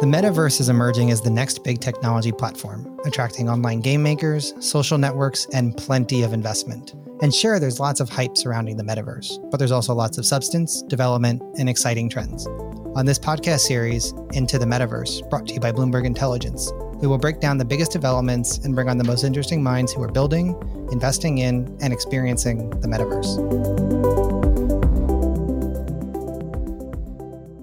The metaverse is emerging as the next big technology platform, attracting online game makers, social networks, and plenty of investment. And sure, there's lots of hype surrounding the metaverse, but there's also lots of substance, development, and exciting trends. On this podcast series, Into the Metaverse, brought to you by Bloomberg Intelligence, we will break down the biggest developments and bring on the most interesting minds who are building, investing in, and experiencing the metaverse.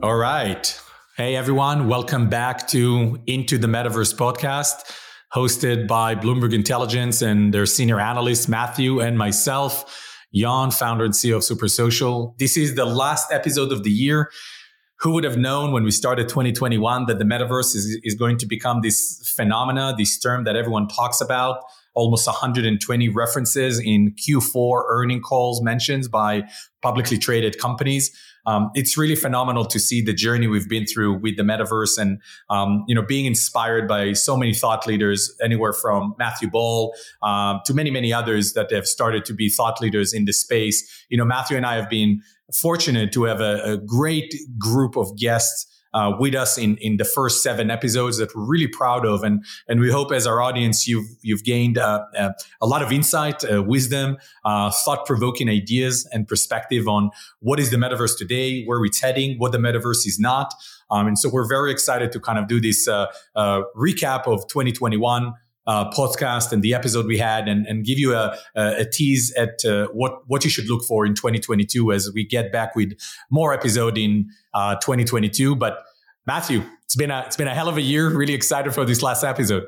All right. Hey, everyone. Welcome back to Into the Metaverse podcast, hosted by Bloomberg Intelligence and their senior analyst, Matthew, and myself, Jan, founder and CEO of Supersocial. This is the last episode of the year. Who would have known when we started 2021 that the metaverse is going to become this phenomena, this term that everyone talks about? Almost 120 references in Q4 earning calls, mentions by publicly traded companies. It's really phenomenal to see the journey we've been through with the metaverse and, being inspired by so many thought leaders, anywhere from Matthew Ball to many, many others that have started to be thought leaders in this space. You know, Matthew and I have been fortunate to have a great group of guests with us in the first 7 episodes that we're really proud of. And we hope as our audience, you've gained a lot of insight, wisdom, thought-provoking ideas and perspective on what is the metaverse today, where it's heading, what the metaverse is not. And so we're very excited to kind of do this recap of 2021 podcast and the episode we had and give you a tease at what you should look for in 2022 as we get back with more episode in 2022. But Matthew, it's been a hell of a year. Really excited for this last episode.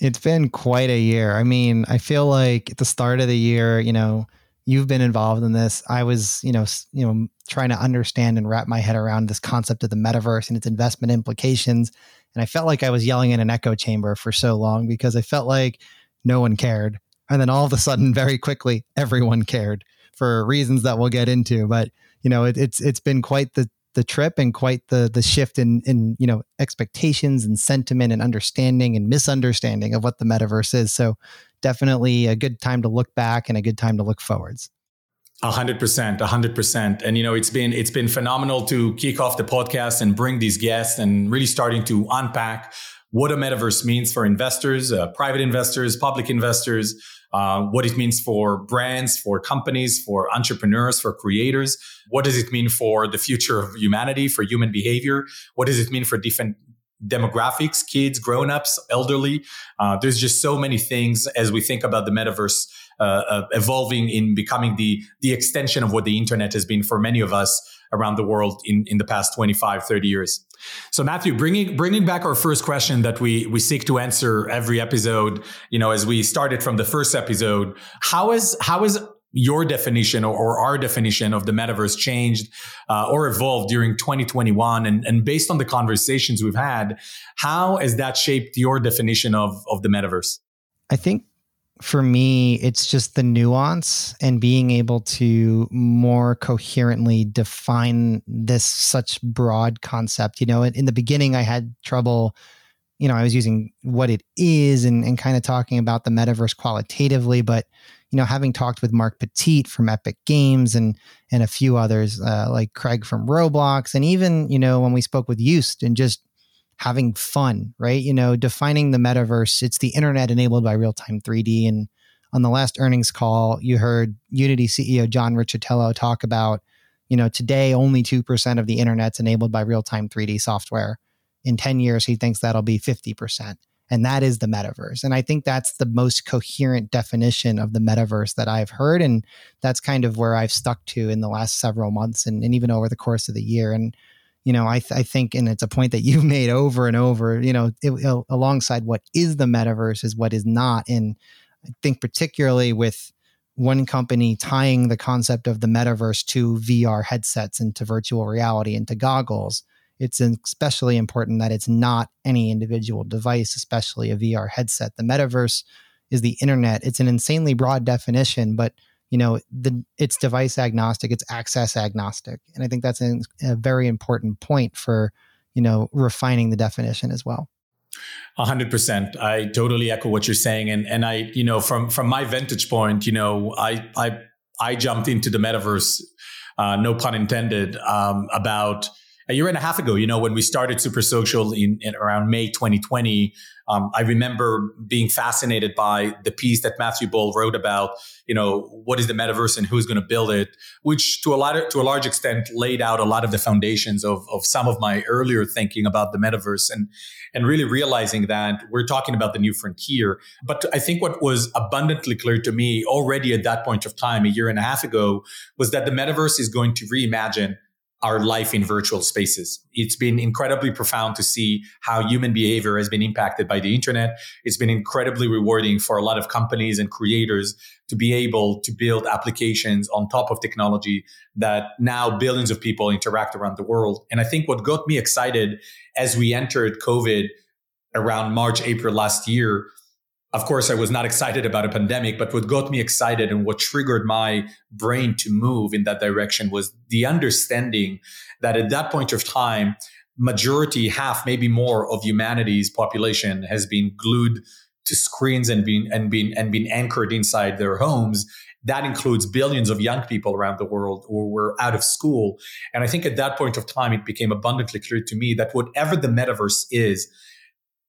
It's been quite a year. I mean, I feel like at the start of the year, you've been involved in this. I was, trying to understand and wrap my head around this concept of the metaverse and its investment implications. And I felt like I was yelling in an echo chamber for so long because I felt like no one cared. And then all of a sudden, very quickly, everyone cared for reasons that we'll get into. But, it's been quite the trip and quite the shift in expectations and sentiment and understanding and misunderstanding of what the metaverse is. So definitely a good time to look back and a good time to look forwards. 100%. And, it's been phenomenal to kick off the podcast and bring these guests and really starting to unpack what a metaverse means for investors, private investors, public investors, what it means for brands, for companies, for entrepreneurs, for creators. What does it mean for the future of humanity, for human behavior? What does it mean for different demographics, kids, grown-ups, elderly? There's just so many things as we think about the metaverse evolving in becoming the extension of what the internet has been for many of us around the world in the past 25, 30 years. So Matthew, bringing back our first question that we seek to answer every episode, as we started from the first episode, how is your definition or our definition of the metaverse changed or evolved during 2021? And based on the conversations we've had, how has that shaped your definition of the metaverse? I think for me, it's just the nuance and being able to more coherently define this such broad concept. In the beginning, I had trouble, I was using what it is and kind of talking about the metaverse qualitatively, but having talked with Mark Petit from Epic Games and a few others like Craig from Roblox, and even, when we spoke with Eust and just having fun, right? Defining the metaverse, it's the internet enabled by real-time 3D. And on the last earnings call, you heard Unity CEO John Riccitiello talk about, today only 2% of the internet's enabled by real-time 3D software. In 10 years, he thinks that'll be 50%. And that is the metaverse. And I think that's the most coherent definition of the metaverse that I've heard. And that's kind of where I've stuck to in the last several months and even over the course of the year. And, I think, and it's a point that you've made over and over, alongside what is the metaverse is what is not. And I think particularly with one company tying the concept of the metaverse to VR headsets and to virtual reality and to goggles, it's especially important that it's not any individual device, especially a VR headset. The metaverse is the internet. It's an insanely broad definition, but it's device agnostic, it's access agnostic. And I think that's a very important point for, refining the definition as well. 100%. I totally echo what you're saying. And I, from my vantage point, I jumped into the metaverse no pun intended, about a year and a half ago. You know, when we started Supersocial in around May 2020, I remember being fascinated by the piece that Matthew Ball wrote about, you know, what is the metaverse and who's going to build it, which to a large extent laid out a lot of the foundations of some of my earlier thinking about the metaverse and really realizing that we're talking about the new frontier. But I think what was abundantly clear to me already at that point of time, a year and a half ago, was that the metaverse is going to reimagine our life in virtual spaces. It's been incredibly profound to see how human behavior has been impacted by the internet. It's been incredibly rewarding for a lot of companies and creators to be able to build applications on top of technology that now billions of people interact around the world. And I think what got me excited as we entered COVID around March, April last year, of course, I was not excited about a pandemic, but what got me excited and what triggered my brain to move in that direction was the understanding that at that point of time, majority, half, maybe more of humanity's population has been glued to screens and been anchored inside their homes. That includes billions of young people around the world who were out of school. And I think at that point of time, it became abundantly clear to me that whatever the metaverse is,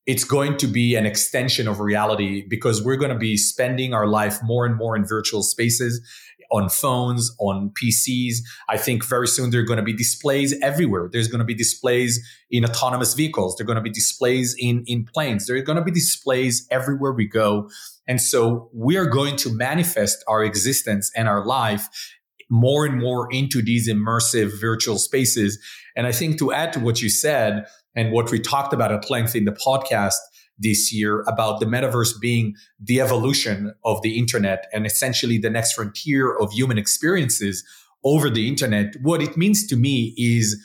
it's going to be an extension of reality, because we're going to be spending our life more and more in virtual spaces, on phones, on PCs. I think very soon there are going to be displays everywhere. There's going to be displays in autonomous vehicles. There are going to be displays in planes. There are going to be displays everywhere we go. And so we are going to manifest our existence and our life more and more into these immersive virtual spaces. And I think to add to what you said, and what we talked about at length in the podcast this year about the metaverse being the evolution of the internet and essentially the next frontier of human experiences over the internet, what it means to me is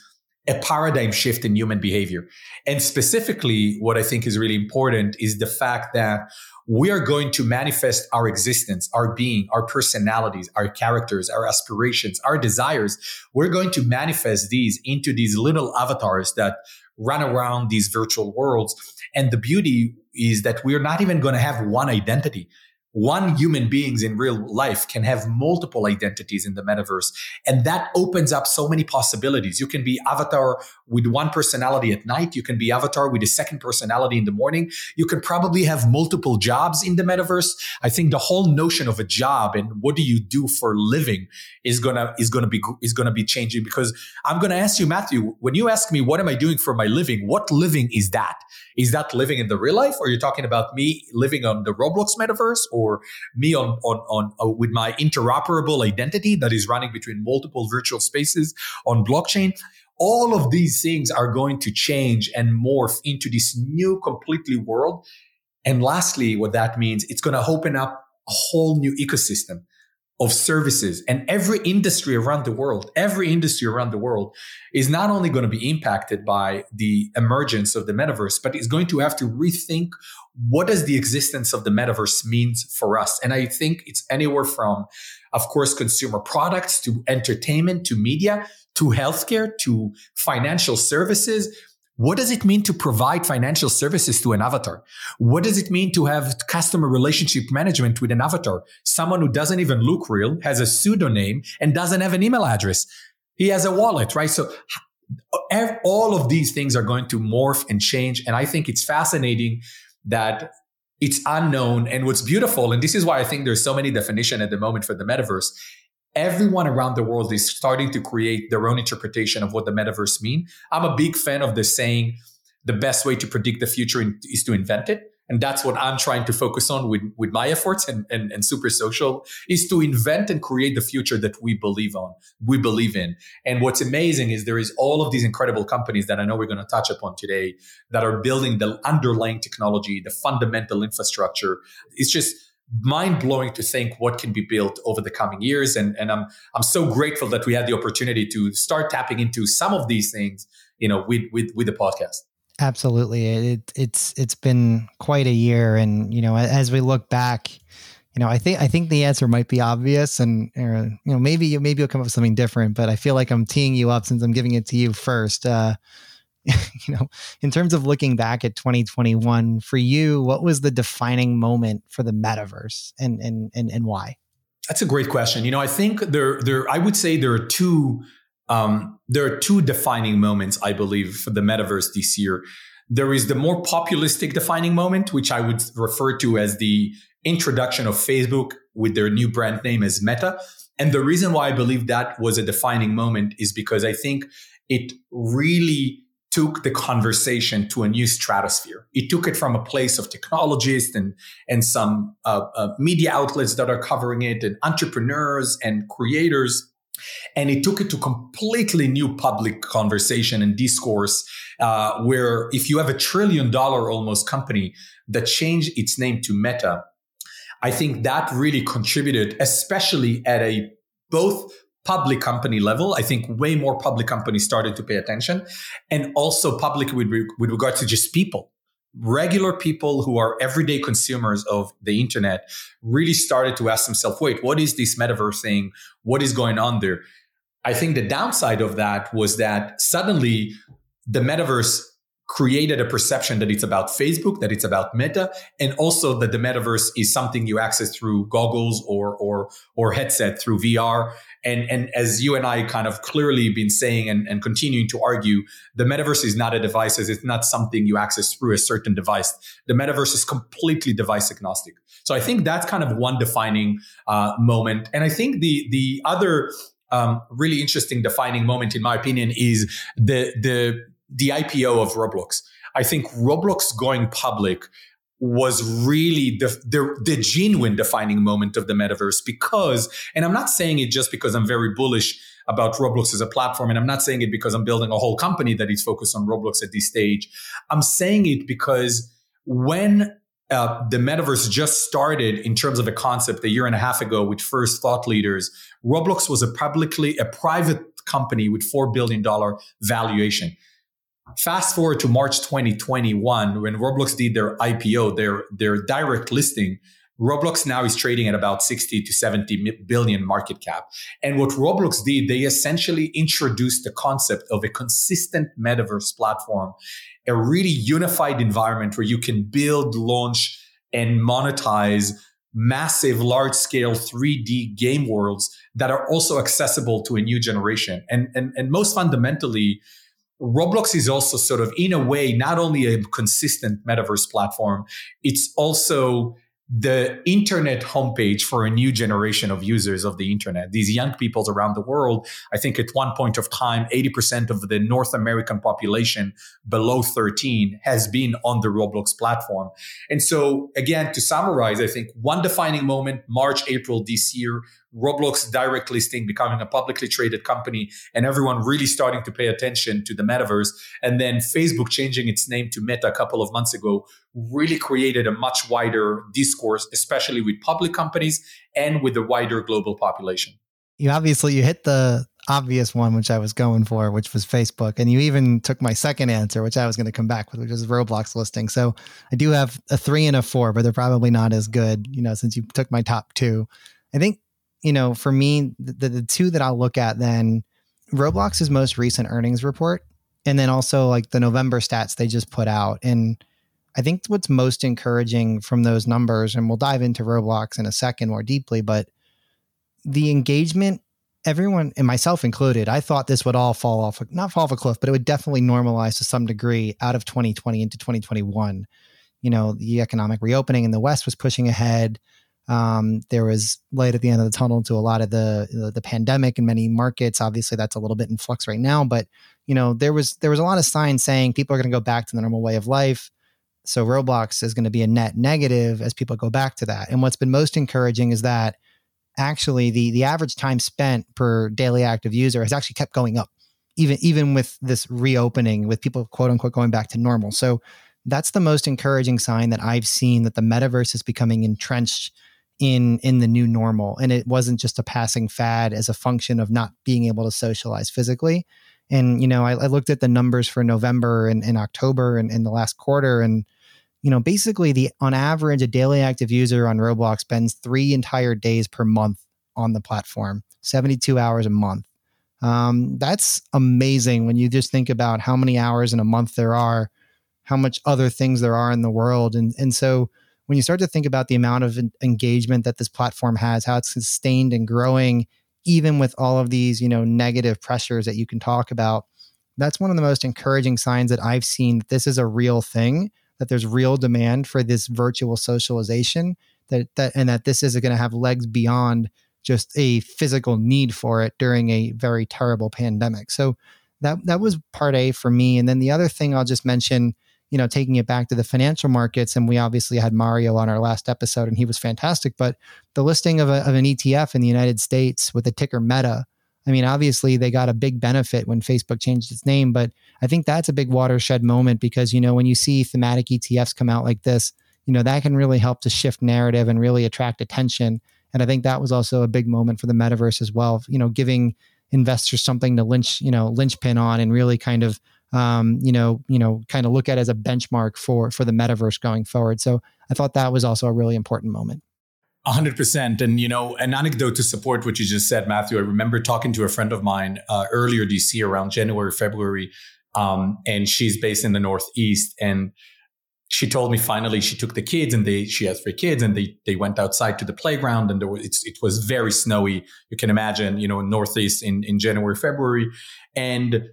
a paradigm shift in human behavior. And specifically, what I think is really important is the fact that we are going to manifest our existence, our being, our personalities, our characters, our aspirations, our desires. We're going to manifest these into these little avatars that run around these virtual worlds. And the beauty is that we're not even going to have one identity. One human beings in real life can have multiple identities in the metaverse. And that opens up so many possibilities. You can be avatar with one personality at night. You can be avatar with a second personality in the morning. You can probably have multiple jobs in the metaverse. I think the whole notion of a job and what do you do for a living is gonna be changing, because I'm gonna ask you, Matthew, when you ask me what am I doing for my living, what living is that? Is that living in the real life? Or you're talking about me living on the Roblox metaverse, or me on with my interoperable identity that is running between multiple virtual spaces on blockchain? All of these things are going to change and morph into this new completely world. And lastly, what that means, it's going to open up a whole new ecosystem of services. And every industry around the world is not only going to be impacted by the emergence of the metaverse, but is going to have to rethink what does the existence of the metaverse means for us. And I think it's anywhere from, of course, consumer products to entertainment, to media, to healthcare, to financial services. What does it mean to provide financial services to an avatar? What does it mean to have customer relationship management with an avatar? Someone who doesn't even look real, has a pseudonym, and doesn't have an email address. He has a wallet, right? So all of these things are going to morph and change. And I think it's fascinating that it's unknown. And what's beautiful, and this is why I think there's so many definitions at the moment for the metaverse, everyone around the world is starting to create their own interpretation of what the metaverse means. I'm a big fan of the saying, the best way to predict the future is to invent it. And that's what I'm trying to focus on with my efforts and Supersocial, is to invent and create the future that we believe in. And what's amazing is there is all of these incredible companies that I know we're going to touch upon today that are building the underlying technology, the fundamental infrastructure. It's just mind-blowing to think what can be built over the coming years. And I'm so grateful that we had the opportunity to start tapping into some of these things, you know, with the podcast. Absolutely. It's been quite a year. And, you know, as we look back, you know, I think the answer might be obvious, and, you know, maybe you'll come up with something different, but I feel like I'm teeing you up since I'm giving it to you first. You know, in terms of looking back at 2021, for you, what was the defining moment for the metaverse, and why? That's a great question. You know, I think I would say there are two defining moments, I believe, for the metaverse this year. There is the more populistic defining moment, which I would refer to as the introduction of Facebook with their new brand name as Meta. And the reason why I believe that was a defining moment is because I think it really took the conversation to a new stratosphere. It took it from a place of technologists and some media outlets that are covering it, and entrepreneurs and creators. And it took it to completely new public conversation and discourse, where if you have $1 trillion almost company that changed its name to Meta, I think that really contributed, especially at a both public company level. I think way more public companies started to pay attention, and also public with regard to just people. Regular people who are everyday consumers of the internet really started to ask themselves, wait, what is this metaverse thing? What is going on there? I think the downside of that was that suddenly the metaverse created a perception that it's about Facebook, that it's about Meta, and also that the metaverse is something you access through goggles or headset through VR. And as you and I kind of clearly been saying and continuing to argue, the metaverse is not a device, as it's not something you access through a certain device. The metaverse is completely device agnostic. So I think that's kind of one defining moment. And I think the other really interesting defining moment, in my opinion, is the IPO of Roblox. I think Roblox going public was really the genuine defining moment of the metaverse, because, and I'm not saying it just because I'm very bullish about Roblox as a platform, and I'm not saying it because I'm building a whole company that is focused on Roblox at this stage. I'm saying it because when the metaverse just started in terms of a concept a year and a half ago with first thought leaders, Roblox was a private company with $4 billion valuation. Fast forward to March 2021, when Roblox did their IPO, their direct listing, Roblox now is trading at about 60 to 70 billion market cap. And what Roblox did, they essentially introduced the concept of a consistent metaverse platform, a really unified environment where you can build, launch, and monetize massive, large-scale 3D game worlds that are also accessible to a new generation. And most fundamentally, Roblox is also sort of, in a way, not only a consistent metaverse platform, it's also the internet homepage for a new generation of users of the internet. These young people around the world, I think at one point of time, 80% of the North American population below 13 has been on the Roblox platform. And so, again, to summarize, I think one defining moment, March, April this year, Roblox direct listing, becoming a publicly traded company, and everyone really starting to pay attention to the metaverse. And then Facebook changing its name to Meta a couple of months ago really created a much wider discourse, especially with public companies and with the wider global population. You hit the obvious one, which I was going for, which was Facebook. And you even took my second answer, which I was going to come back with, which is Roblox listing. So I do have a 3 and a 4, but they're probably not as good, since you took my top two. I think, for me, the two that I'll look at then, Roblox's most recent earnings report, and then also like the November stats they just put out. And I think what's most encouraging from those numbers, and we'll dive into Roblox in a second more deeply, but the engagement, everyone, and myself included, I thought this would all fall off a cliff, but it would definitely normalize to some degree out of 2020 into 2021. The economic reopening in the West was pushing ahead. There was light at the end of the tunnel to a lot of the pandemic in many markets. Obviously, that's a little bit in flux right now, but there was a lot of signs saying people are going to go back to the normal way of life. So Roblox is going to be a net negative as people go back to that. And what's been most encouraging is that actually the average time spent per daily active user has actually kept going up, even with this reopening, with people quote unquote going back to normal. So that's the most encouraging sign that I've seen, that the metaverse is becoming entrenched in the new normal. And it wasn't just a passing fad as a function of not being able to socialize physically. And, I looked at the numbers for November and October and the last quarter. And, basically on average, a daily active user on Roblox spends 3 entire days per month on the platform, 72 hours a month. That's amazing when you just think about how many hours in a month there are, how much other things there are in the world. And so when you start to think about the amount of engagement that this platform has, how it's sustained and growing, even with all of these, you know, negative pressures that you can talk about, that's one of the most encouraging signs that I've seen that this is a real thing, that there's real demand for this virtual socialization, that this is going to have legs beyond just a physical need for it during a very terrible pandemic. So that was part A for me. And then the other thing I'll just mention, you know, taking it back to the financial markets, and we obviously had Mario on our last episode and he was fantastic, but the listing of an ETF in the United States with the ticker Meta, I mean, obviously they got a big benefit when Facebook changed its name, but I think that's a big watershed moment because, you know, when you see thematic ETFs come out like this, you know, that can really help to shift narrative and really attract attention. And I think that was also a big moment for the metaverse as well, you know, giving investors something to linchpin on and really kind of, kind of look at as a benchmark for the metaverse going forward. So I thought that was also a really important moment. 100%. And, you know, an anecdote to support what you just said, Matthew, I remember talking to a friend of mine earlier this year around January, February, and she's based in the Northeast. And she told me finally she took the kids and she has three kids and they went outside to the playground and it was very snowy. You can imagine, you know, Northeast in January, February. And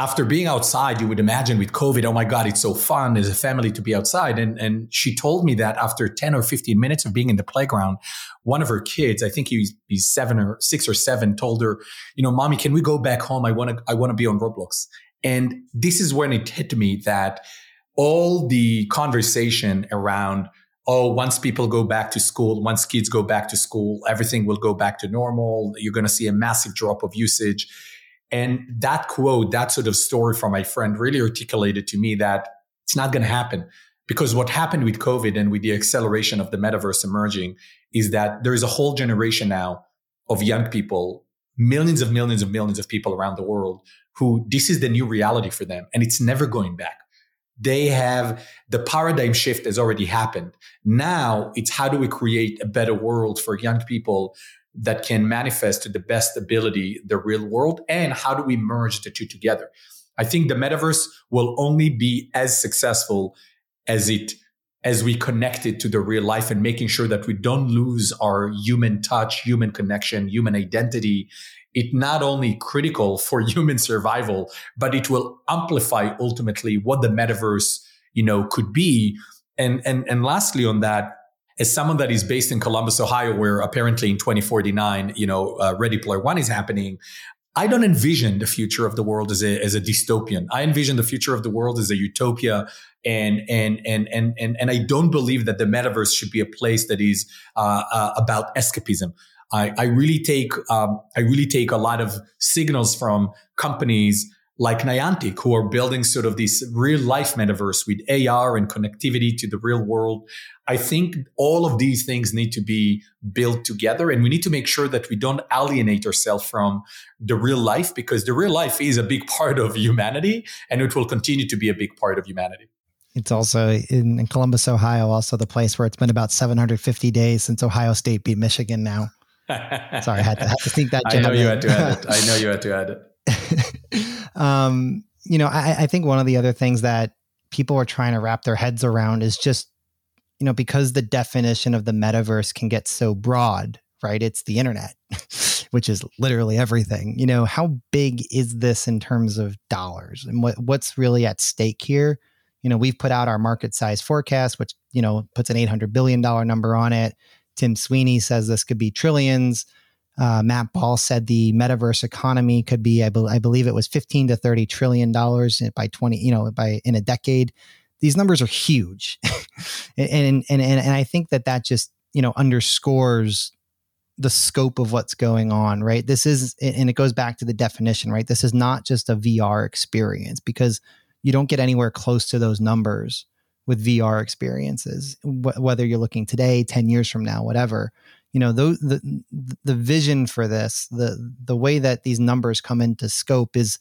after being outside, you would imagine with COVID, oh my God, it's so fun as a family to be outside. And she told me that after 10 or 15 minutes of being in the playground, one of her kids, I think he's 7 or 6 or 7, told her, you know, Mommy, can we go back home? I want to be on Roblox. And this is when it hit me that all the conversation around, oh, once people go back to school, once kids go back to school, everything will go back to normal. You're going to see a massive drop of usage. And that quote, that sort of story from my friend really articulated to me that it's not going to happen, because what happened with COVID and with the acceleration of the metaverse emerging is that there is a whole generation now of young people, millions of people around the world who this is the new reality for them and it's never going back. The paradigm shift has already happened. Now it's how do we create a better world for young people that can manifest to the best ability the real world, and how do we merge the two together? I think the metaverse will only be as successful as we connect it to the real life and making sure that we don't lose our human touch, human connection, human identity. It's not only critical for human survival, but it will amplify ultimately what the metaverse, you know, could be. And lastly on that, as someone that is based in Columbus, Ohio, where apparently in 2049, you know, Ready Player One is happening, I don't envision the future of the world as a dystopian. I envision the future of the world as a utopia, and I don't believe that the metaverse should be a place that is about escapism. I really take a lot of signals from companies like Niantic, who are building sort of this real life metaverse with AR and connectivity to the real world. I think all of these things need to be built together, and we need to make sure that we don't alienate ourselves from the real life, because the real life is a big part of humanity and it will continue to be a big part of humanity. It's also in Columbus, Ohio, also the place where it's been about 750 days since Ohio State beat Michigan now. Sorry, I had to think that. I know you had to add it. I think one of the other things that people are trying to wrap their heads around is just, you know, because the definition of the metaverse can get so broad, right? It's the internet, which is literally everything. You know, how big is this in terms of dollars and what's really at stake here? You know, we've put out our market size forecast, which, you know, puts an $800 billion number on it. Tim Sweeney says this could be trillions. Matt Ball said the metaverse economy could be, I believe it was $15 to $30 trillion by in a decade. These numbers are huge, and I think that just, you know, underscores the scope of what's going on, right? This is, and it goes back to the definition, right? This is not just a VR experience, because you don't get anywhere close to those numbers with VR experiences, whether you're looking today, 10 years from now, whatever. You know, the vision for this, the way that these numbers come into scope is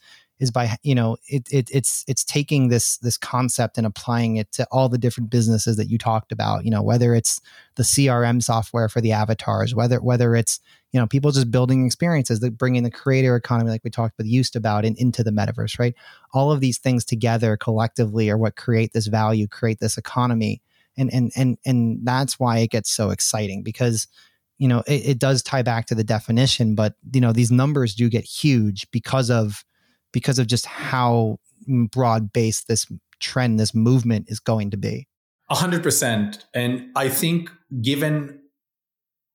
by, you know, it's taking this concept and applying it to all the different businesses that you talked about, you know, whether it's the CRM software for the avatars, whether it's, you know, people just building experiences, that bringing the creator economy, like we talked with Eust about, and into the metaverse, right? All of these things together collectively are what create this value, create this economy. And that's why it gets so exciting, because, you know, it does tie back to the definition, but, you know, these numbers do get huge because of just how broad-based this trend, this movement is going to be. 100%. And I think given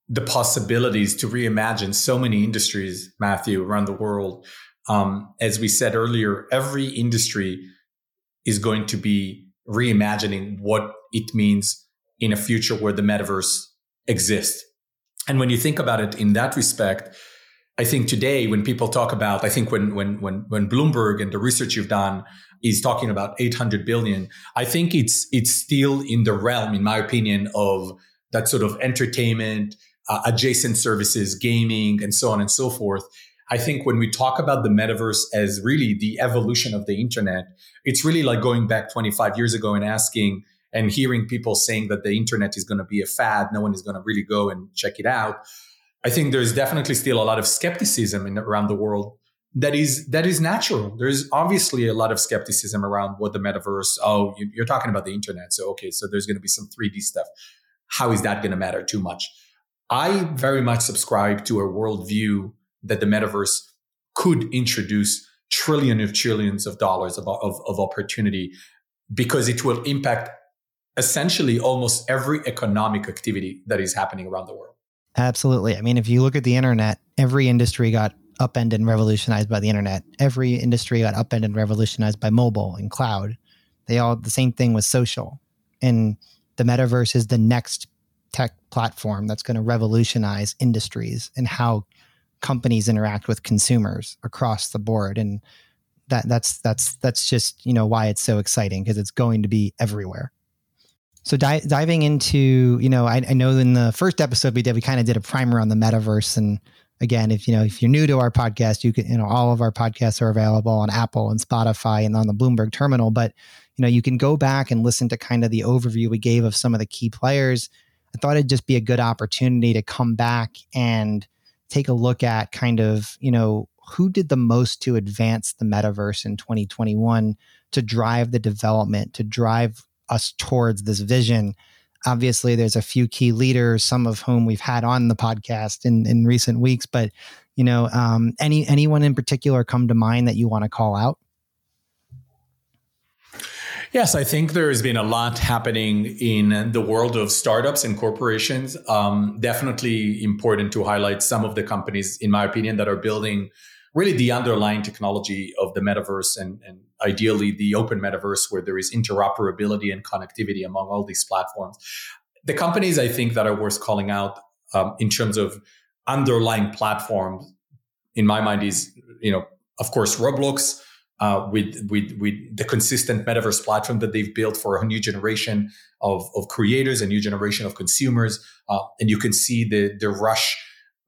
the possibilities to reimagine so many industries, Matthew, around the world, as we said earlier, every industry is going to be reimagining what it means in a future where the metaverse exists. And when you think about it in that respect, I think today when people talk about, I think when Bloomberg and the research you've done is talking about 800 billion, I think it's still in the realm, in my opinion, of that sort of entertainment, adjacent services, gaming, and so on and so forth. I think when we talk about the metaverse as really the evolution of the internet, it's really like going back 25 years ago and asking and hearing people saying that the internet is going to be a fad, no one is going to really go and check it out. I think there's definitely still a lot of skepticism around the world. That is natural. There's obviously a lot of skepticism around what the metaverse, oh, you're talking about the internet. So, okay, so there's going to be some 3D stuff. How is that going to matter too much? I very much subscribe to a worldview that the metaverse could introduce trillions of dollars of opportunity, because it will impact essentially almost every economic activity that is happening around the world. Absolutely. I mean, if you look at the internet, every industry got upended and revolutionized by the internet. Every industry got upended and revolutionized by mobile and cloud. They all, the same thing with social. And the metaverse is the next tech platform that's going to revolutionize industries and how companies interact with consumers across the board. And that's just, you know, why it's so exciting, because it's going to be everywhere. So diving into, you know, I know in the first episode we kind of did a primer on the metaverse. And again, if you're new to our podcast, you can, you know, all of our podcasts are available on Apple and Spotify and on the Bloomberg terminal, but, you know, you can go back and listen to kind of the overview we gave of some of the key players. I thought it'd just be a good opportunity to come back and take a look at kind of, you know, who did the most to advance the metaverse in 2021 to drive the development, to drive us towards this vision. Obviously, there's a few key leaders, some of whom we've had on the podcast in recent weeks, but, you know, anyone in particular come to mind that you want to call out? Yes, I think there has been a lot happening in the world of startups and corporations. Definitely important to highlight some of the companies, in my opinion, that are building really the underlying technology of the metaverse and ideally the open metaverse where there is interoperability and connectivity among all these platforms. The companies I think that are worth calling out in terms of underlying platforms, in my mind, is, you know, of course, Roblox, with the consistent metaverse platform that they've built for a new generation of creators, a new generation of consumers. And you can see the rush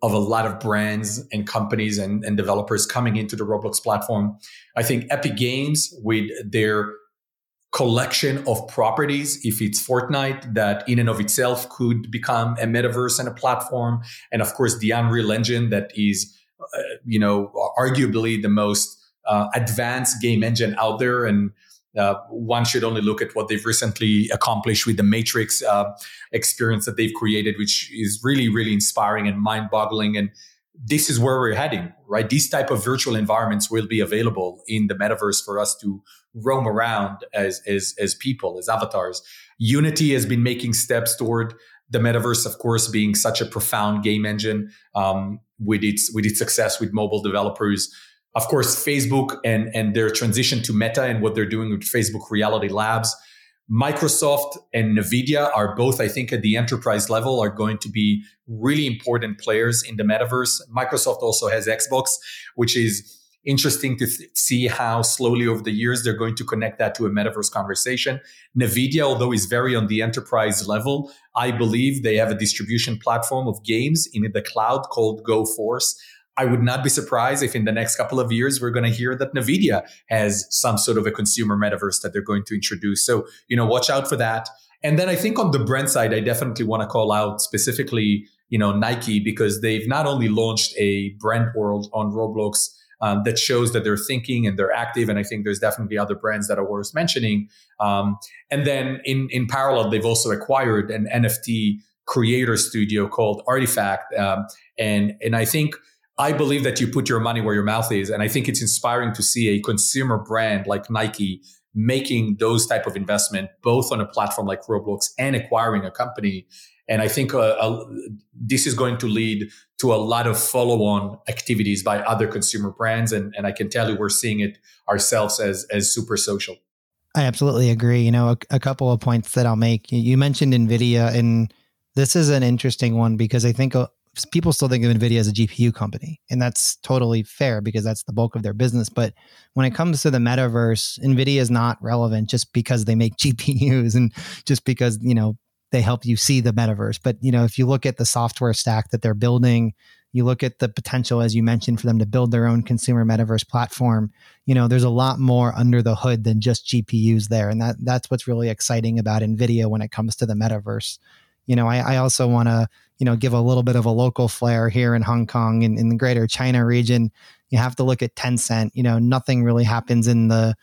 of a lot of brands and companies and developers coming into the Roblox platform. I think Epic Games with their collection of properties, if it's Fortnite, that in and of itself could become a metaverse and a platform. And of course, the Unreal Engine that is, you know, arguably the most advanced game engine out there. And one should only look at what they've recently accomplished with the Matrix experience that they've created, which is really, really inspiring and mind-boggling. And this is where we're heading, right? These type of virtual environments will be available in the metaverse for us to roam around as people, as avatars. Unity has been making steps toward the metaverse, of course, being such a profound game engine with its success with mobile developers. Of course, Facebook and their transition to Meta and what they're doing with Facebook Reality Labs. Microsoft and NVIDIA are both, I think, at the enterprise level are going to be really important players in the metaverse. Microsoft also has Xbox, which is interesting to see how slowly over the years they're going to connect that to a metaverse conversation. NVIDIA, although is very on the enterprise level, I believe they have a distribution platform of games in the cloud called GoForce. I would not be surprised if in the next couple of years, we're going to hear that NVIDIA has some sort of a consumer metaverse that they're going to introduce. So, you know, watch out for that. And then I think on the brand side, I definitely want to call out specifically, you know, Nike, because they've not only launched a brand world on Roblox that shows that they're thinking and they're active. And I think there's definitely other brands that are worth mentioning. And then in parallel, they've also acquired an NFT creator studio called Artifact. And I believe that you put your money where your mouth is. And I think it's inspiring to see a consumer brand like Nike making those type of investment, both on a platform like Roblox and acquiring a company. And I think this is going to lead to a lot of follow-on activities by other consumer brands. And I can tell you we're seeing it ourselves as Supersocial. I absolutely agree. You know, a couple of points that I'll make. You mentioned NVIDIA, and this is an interesting one because I think people still think of NVIDIA as a GPU company, and that's totally fair because that's the bulk of their business. But when it comes to the metaverse, NVIDIA is not relevant just because they make GPUs and just because, you know, they help you see the metaverse. But, you know, if you look at the software stack that they're building, you look at the potential, as you mentioned, for them to build their own consumer metaverse platform, you know, there's a lot more under the hood than just GPUs there. And that's what's really exciting about NVIDIA when it comes to the metaverse. You know, I also want to, you know, give a little bit of a local flair here in Hong Kong and in the greater China region. You have to look at Tencent. You know, nothing really happens in the,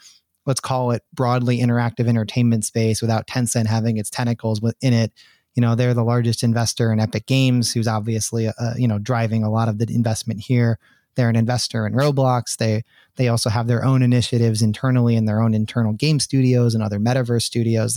let's call it, broadly interactive entertainment space without Tencent having its tentacles within it. You know, they're the largest investor in Epic Games, who's obviously, you know, driving a lot of the investment here. They're an investor in Roblox. They also have their own initiatives internally in their own internal game studios and other metaverse studios.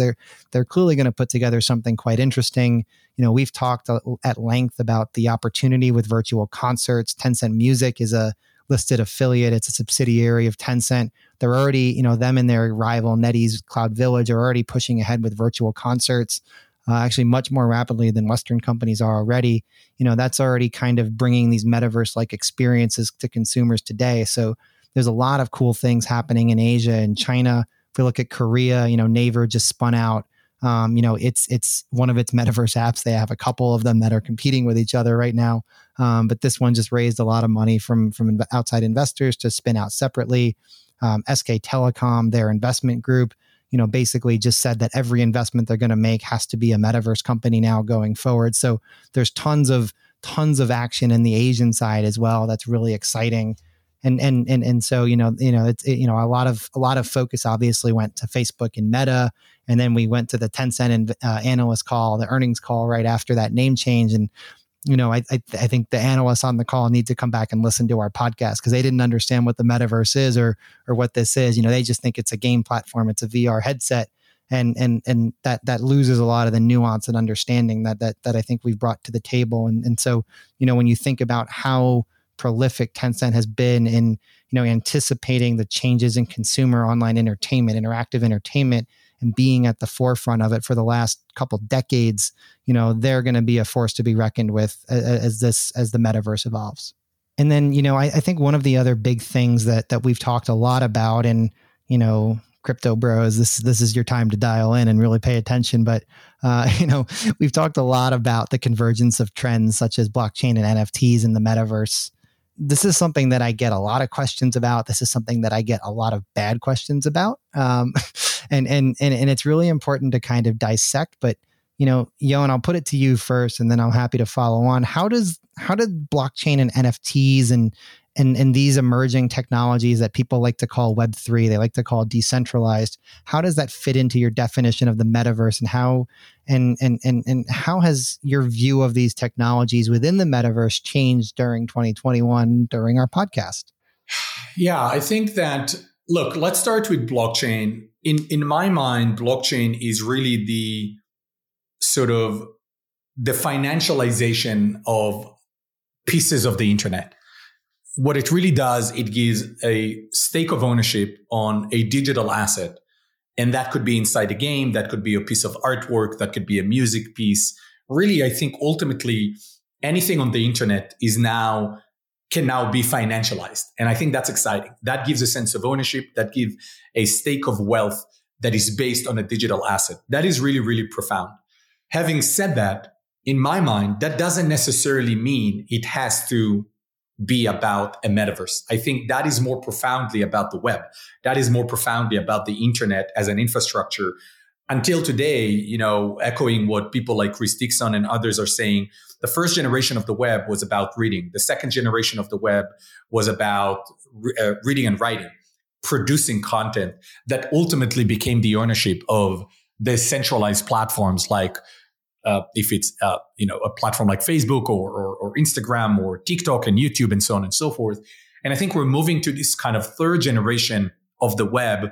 They're clearly going to put together something quite interesting. You know, we've talked at length about the opportunity with virtual concerts. Tencent Music is a listed affiliate. It's a subsidiary of Tencent. They're already, you know, them and their rival NetEase Cloud Village are already pushing ahead with virtual concerts, actually much more rapidly than Western companies are already. You know, that's already kind of bringing these metaverse-like experiences to consumers today. So there's a lot of cool things happening in Asia and China. If we look at Korea, you know, Naver just spun out. You know, it's one of its metaverse apps. They have a couple of them that are competing with each other right now. But this one just raised a lot of money from outside investors to spin out separately. SK Telecom, their investment group, you know, basically just said that every investment they're going to make has to be a metaverse company now going forward. So there's tons of action in the Asian side as well. That's really exciting. And so, you know, it's a lot of focus obviously went to Facebook and Meta. And then we went to the Tencent analyst call, the earnings call right after that name change. And, you know, I think the analysts on the call need to come back and listen to our podcast because they didn't understand what the metaverse is or what this is. You know, they just think it's a game platform. It's a VR headset. And that loses a lot of the nuance and understanding that I think we've brought to the table. And so, you know, when you think about how prolific Tencent has been in, you know, anticipating the changes in consumer online entertainment, interactive entertainment, and being at the forefront of it for the last couple decades, you know, they're going to be a force to be reckoned with as the metaverse evolves. And then, you know, I think one of the other big things that we've talked a lot about, and, you know, crypto bros, this is your time to dial in and really pay attention. But, you know, we've talked a lot about the convergence of trends such as blockchain and NFTs in the metaverse. This is something that I get a lot of questions about. This is something that I get a lot of bad questions about. And it's really important to kind of dissect. But, you know, Yohan, I'll put it to you first, and then I'm happy to follow on. How did blockchain and NFTs and these emerging technologies that people like to call Web3, they like to call decentralized, how does that fit into your definition of the metaverse, and how has your view of these technologies within the metaverse changed during 2021 during our podcast? Yeah, I think that, look, let's start with blockchain. In my mind, blockchain is really the sort of the financialization of pieces of the internet. What it really does, it gives a stake of ownership on a digital asset. And that could be inside a game, that could be a piece of artwork, that could be a music piece. Really, I think ultimately anything on the internet can now be financialized. And I think that's exciting. That gives a sense of ownership, that gives a stake of wealth that is based on a digital asset. That is really, really profound. Having said that, in my mind, that doesn't necessarily mean it has to be about a metaverse. I think that is more profoundly about the web. That is more profoundly about the internet as an infrastructure. until today, you know, echoing what people like Chris Dixon and others are saying, the first generation of the web was about reading. The second generation of the web was about reading and writing, producing content that ultimately became the ownership of the centralized platforms like if it's, you know, a platform like Facebook or Instagram or TikTok and YouTube and so on and so forth. And I think we're moving to this kind of third generation of the web,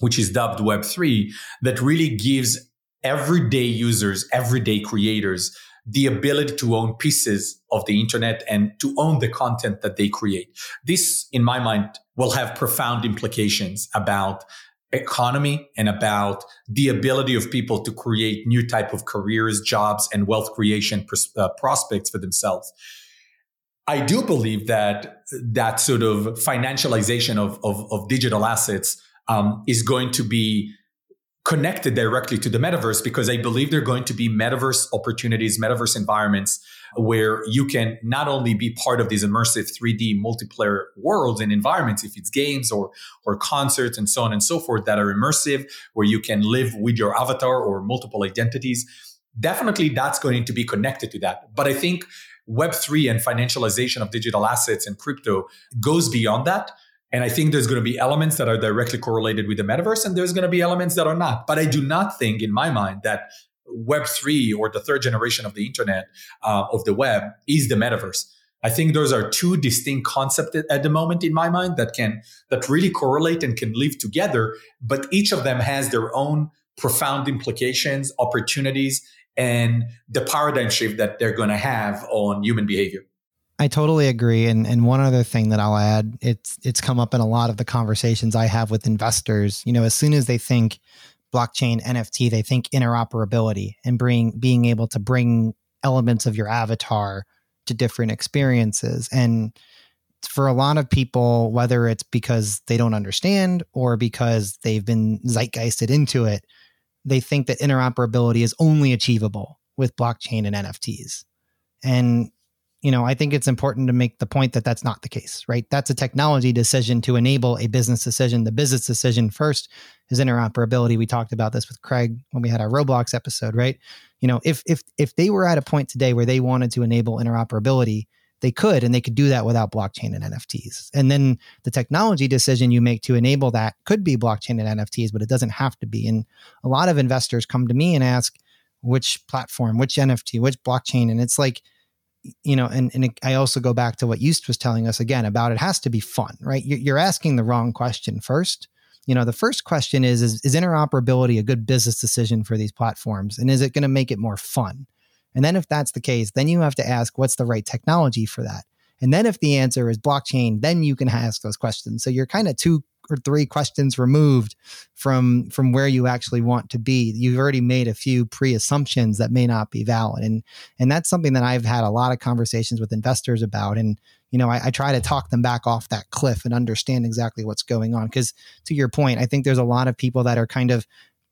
which is dubbed Web3, that really gives everyday users, everyday creators, the ability to own pieces of the internet and to own the content that they create. This, in my mind, will have profound implications about economy and about the ability of people to create new type of careers, jobs, and wealth creation prospects for themselves. I do believe that that sort of financialization of digital assets is going to be connected directly to the metaverse, because I believe there are going to be metaverse opportunities, metaverse environments where you can not only be part of these immersive 3D multiplayer worlds and environments, if it's games or concerts and so on and so forth that are immersive, where you can live with your avatar or multiple identities. Definitely that's going to be connected to that. But I think Web3 and financialization of digital assets and crypto goes beyond that. And I think there's going to be elements that are directly correlated with the metaverse, and there's going to be elements that are not. But I do not think, in my mind, that Web3 or the third generation of the internet, of the web, is the metaverse. I think those are two distinct concepts at the moment, in my mind, that really correlate and can live together. But each of them has their own profound implications, opportunities, and the paradigm shift that they're going to have on human behavior. I totally agree. And one other thing that I'll add, it's come up in a lot of the conversations I have with investors. You know, as soon as they think blockchain, NFT, they think interoperability and being able to bring elements of your avatar to different experiences. And for a lot of people, whether it's because they don't understand or because they've been zeitgeisted into it, they think that interoperability is only achievable with blockchain and NFTs. And you know, I think it's important to make the point that that's not the case, right? That's a technology decision to enable a business decision. The business decision first is interoperability. We talked about this with Craig when we had our Roblox episode, right? You know, if they were at a point today where they wanted to enable interoperability, they could, and they could do that without blockchain and NFTs. And then the technology decision you make to enable that could be blockchain and NFTs, but it doesn't have to be. And a lot of investors come to me and ask, which platform, which NFT, which blockchain? And it's like, you know, and I also go back to what Eust was telling us again about it has to be fun, right? You're asking the wrong question first. You know, the first question is interoperability a good business decision for these platforms? And is it going to make it more fun? And then if that's the case, then you have to ask, what's the right technology for that? And then if the answer is blockchain, then you can ask those questions. So you're kind of two or three questions removed from where you actually want to be. You've already made a few pre-assumptions that may not be valid. And that's something that I've had a lot of conversations with investors about. And, you know, I try to talk them back off that cliff and understand exactly what's going on. Because to your point, I think there's a lot of people that are kind of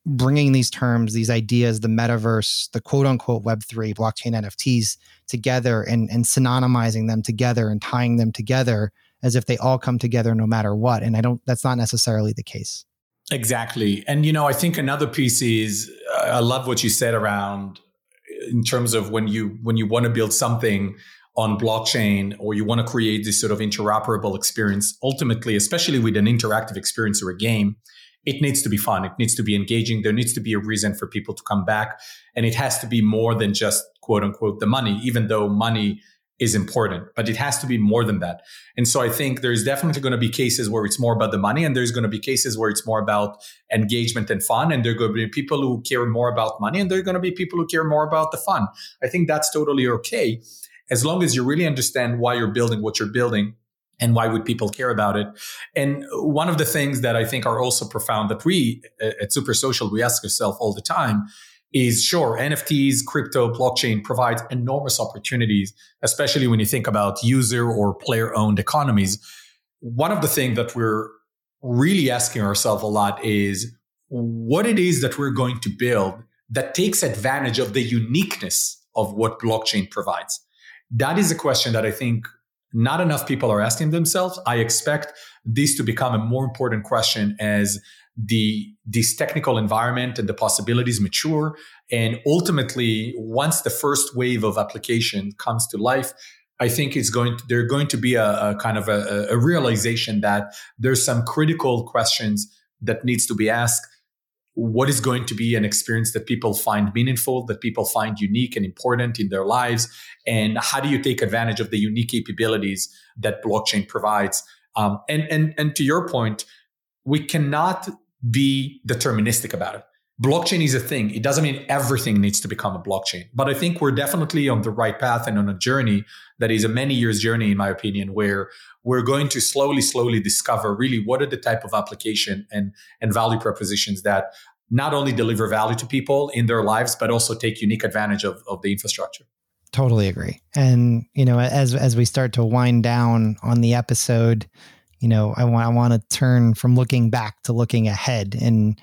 bringing these terms, these ideas, the metaverse, the quote unquote Web3, blockchain, NFTs together and synonymizing them together and tying them together as if they all come together no matter what. And that's not necessarily the case. Exactly. And, you know, I think another piece is, I love what you said around in terms of when you want to build something on blockchain or you want to create this sort of interoperable experience, ultimately, especially with an interactive experience or a game, it needs to be fun. It needs to be engaging. There needs to be a reason for people to come back. And it has to be more than just quote unquote the money, even though money is important, but it has to be more than that. And so I think there's definitely going to be cases where it's more about the money, and there's going to be cases where it's more about engagement and fun. And there are going to be people who care more about money, and there are going to be people who care more about the fun. I think that's totally okay, as long as you really understand why you're building what you're building and why would people care about it. And one of the things that I think are also profound that we at Supersocial, we ask ourselves all the time is, sure, NFTs, crypto, blockchain provides enormous opportunities, especially when you think about user or player-owned economies. One of the things that we're really asking ourselves a lot is what it is that we're going to build that takes advantage of the uniqueness of what blockchain provides. That is a question that I think Not enough people are asking themselves. I expect this to become a more important question as this technical environment and the possibilities mature. And ultimately, once the first wave of application comes to life, I think there's going to be a kind of a realization that there's some critical questions that needs to be asked. What is going to be an experience that people find meaningful, that people find unique and important in their lives? And how do you take advantage of the unique capabilities that blockchain provides? And to your point, we cannot be deterministic about it. Blockchain is a thing. It doesn't mean everything needs to become a blockchain. But I think we're definitely on the right path and on a journey that is a many years journey, in my opinion, where we're going to slowly discover really what are the type of application and value propositions that not only deliver value to people in their lives, but also take unique advantage of the infrastructure. Totally agree. And, you know, as we start to wind down on the episode, you know, I want to turn from looking back to looking ahead. And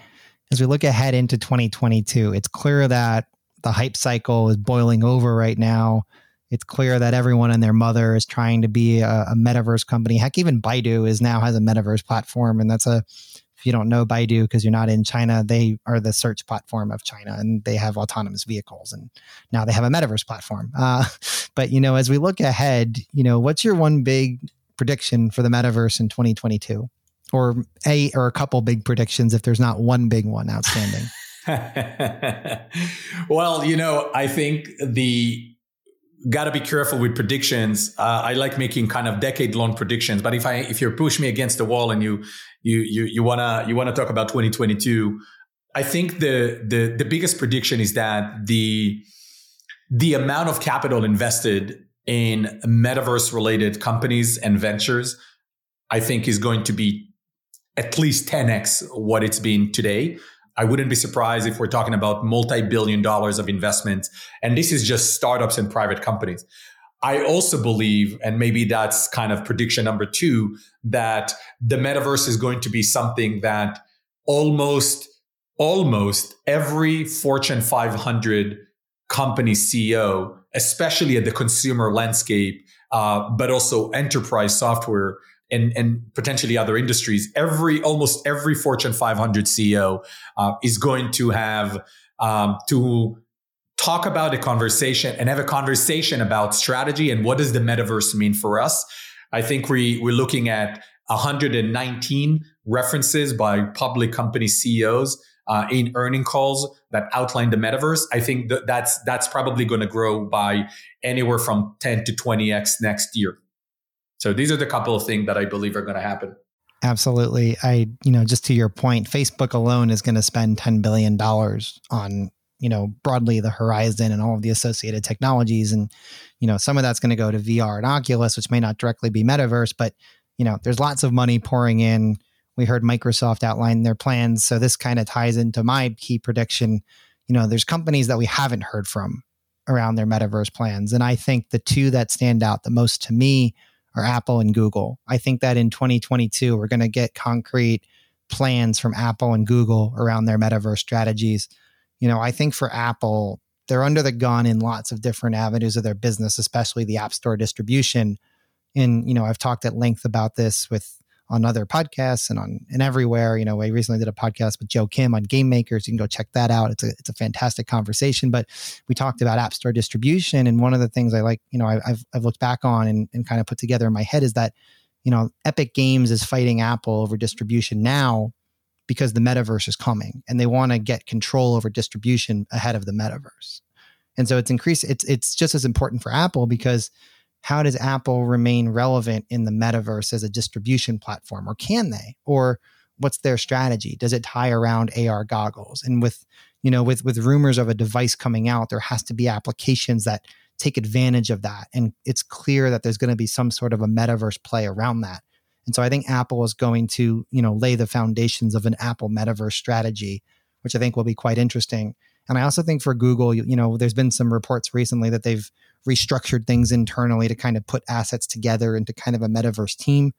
as we look ahead into 2022, it's clear that the hype cycle is boiling over right now. It's clear that everyone and their mother is trying to be a metaverse company. Heck, even Baidu now has a metaverse platform. And that's if you don't know Baidu because you're not in China, they are the search platform of China and they have autonomous vehicles. And now they have a metaverse platform. But, you know, as we look ahead, you know, what's your one big prediction for the metaverse in 2022? Or a couple big predictions if there's not one big one outstanding. Well, you know, I think gotta be careful with predictions. I like making kind of decade-long predictions, but if you push me against the wall and you wanna talk about 2022, I think the biggest prediction is that the amount of capital invested in metaverse-related companies and ventures, I think, is going to be at least 10x what it's been today. I wouldn't be surprised if we're talking about multi-billion dollars of investment. And this is just startups and private companies. I also believe, and maybe that's kind of prediction number two, that the metaverse is going to be something that almost every Fortune 500 company CEO, especially at the consumer landscape, but also enterprise software, and potentially other industries, almost every Fortune 500 CEO is going to have to talk about a conversation and have a conversation about strategy and what does the metaverse mean for us. I think we're looking at 119 references by public company CEOs in earning calls that outline the metaverse. I think that's probably going to grow by anywhere from 10 to 20x next year. So these are the couple of things that I believe are going to happen. Absolutely. Just to your point, Facebook alone is going to spend $10 billion on, you know, broadly the horizon and all of the associated technologies. And, you know, some of that's going to go to VR and Oculus, which may not directly be metaverse, but, you know, there's lots of money pouring in. We heard Microsoft outline their plans. So this kind of ties into my key prediction. You know, there's companies that we haven't heard from around their metaverse plans. And I think the two that stand out the most to me are Apple and Google. I think that in 2022, we're going to get concrete plans from Apple and Google around their metaverse strategies. You know, I think for Apple, they're under the gun in lots of different avenues of their business, especially the App Store distribution. And, you know, I've talked at length about this on other podcasts and everywhere. You know, I recently did a podcast with Joe Kim on Game Makers. You can go check that out. It's a fantastic conversation. But we talked about App Store distribution, and one of the things I like, you know, I've looked back on and kind of put together in my head is that, you know, Epic Games is fighting Apple over distribution now because the metaverse is coming, and they want to get control over distribution ahead of the metaverse. And so it's just as important for Apple because how does Apple remain relevant in the metaverse as a distribution platform? Or can they? Or what's their strategy? Does it tie around AR goggles? And with rumors of a device coming out, there has to be applications that take advantage of that. And it's clear that there's going to be some sort of a metaverse play around that. And so I think Apple is going to, you know, lay the foundations of an Apple metaverse strategy, which I think will be quite interesting. And I also think for Google, you know, there's been some reports recently that they've restructured things internally to kind of put assets together into kind of a metaverse team.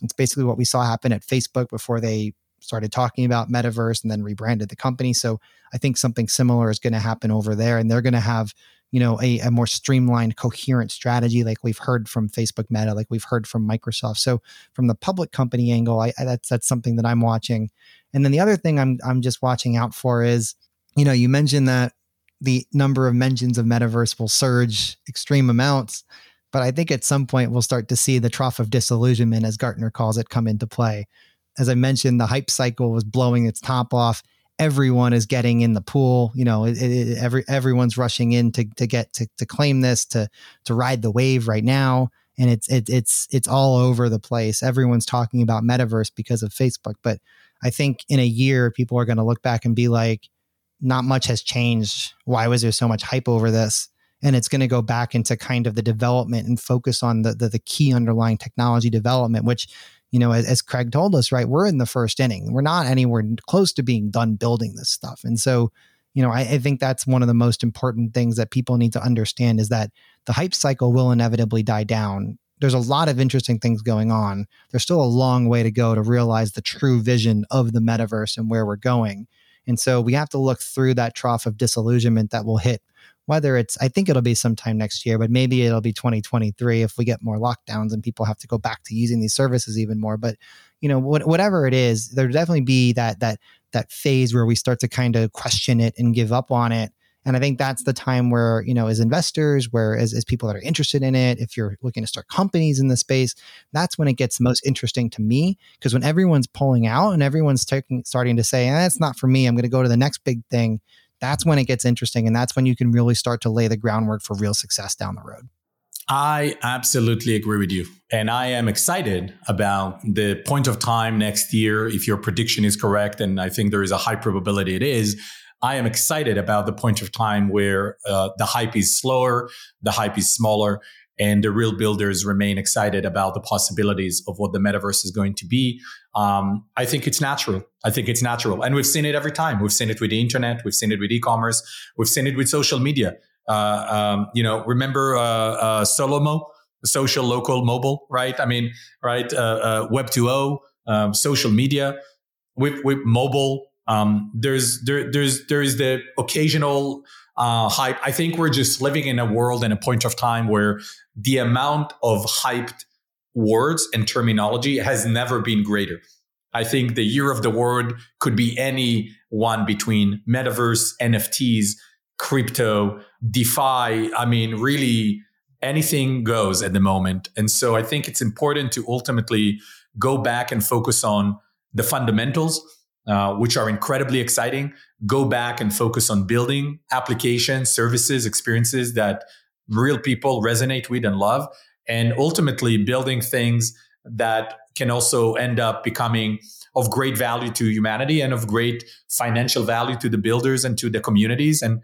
It's basically what we saw happen at Facebook before they started talking about metaverse and then rebranded the company. So I think something similar is going to happen over there, and they're going to have you know, a more streamlined, coherent strategy, like we've heard from Facebook, Meta, like we've heard from Microsoft. So from the public company angle, that's something that I'm watching. And then the other thing I'm just watching out for is, you know, you mentioned that the number of mentions of metaverse will surge extreme amounts, but I think at some point we'll start to see the trough of disillusionment, as Gartner calls it, come into play. As I mentioned, the hype cycle was blowing its top off. Everyone is getting in the pool. You know, everyone's rushing in to get to claim this, to ride the wave right now. And it's all over the place. Everyone's talking about metaverse because of Facebook. But I think in a year, people are going to look back and be like, not much has changed. Why was there so much hype over this? And it's going to go back into kind of the development and focus on the key underlying technology development, which, you know, as Craig told us, right, we're in the first inning. We're not anywhere close to being done building this stuff. And so, you know, I think that's one of the most important things that people need to understand is that the hype cycle will inevitably die down. There's a lot of interesting things going on. There's still a long way to go to realize the true vision of the metaverse and where we're going. And so we have to look through that trough of disillusionment that will hit, whether it's, I think it'll be sometime next year, but maybe it'll be 2023 if we get more lockdowns and people have to go back to using these services even more. But, you know, whatever it is, there'll definitely be that phase where we start to kind of question it and give up on it. And I think that's the time where, you know, as investors, where as people that are interested in it, if you're looking to start companies in the space, that's when it gets most interesting to me. Because when everyone's pulling out and everyone's starting to say, it's not for me, I'm going to go to the next big thing. That's when it gets interesting. And that's when you can really start to lay the groundwork for real success down the road. I absolutely agree with you. And I am excited about the point of time next year. If your prediction is correct, and I think there is a high probability it is, I am excited about the point of time where the hype is slower, the hype is smaller, and the real builders remain excited about the possibilities of what the metaverse is going to be. I think it's natural. And we've seen it every time. We've seen it with the internet. We've seen it with e-commerce. We've seen it with social media. Remember Solomo, social, local, mobile, right? I mean, right? Web 2.0, social media, with mobile. There is the occasional hype. I think we're just living in a world and a point of time where the amount of hyped words and terminology has never been greater. I think the year of the word could be any one between metaverse, NFTs, crypto, DeFi. I mean, really anything goes at the moment. And so I think it's important to ultimately go back and focus on the fundamentals, which are incredibly exciting. Go back and focus on building applications, services, experiences that real people resonate with and love, and ultimately building things that can also end up becoming of great value to humanity and of great financial value to the builders and to the communities. And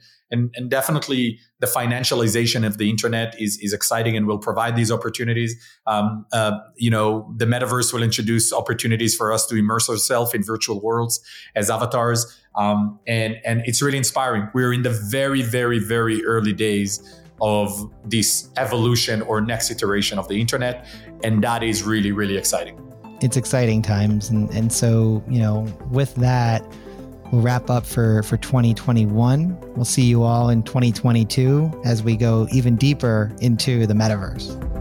definitely the financialization of the internet is exciting and will provide these opportunities. The metaverse will introduce opportunities for us to immerse ourselves in virtual worlds as avatars. And it's really inspiring. We're in the very, very, very early days of this evolution or next iteration of the internet. And that is really, really exciting. It's exciting times. And so, you know, with that, we'll wrap up for 2021. We'll see you all in 2022 as we go even deeper into the metaverse.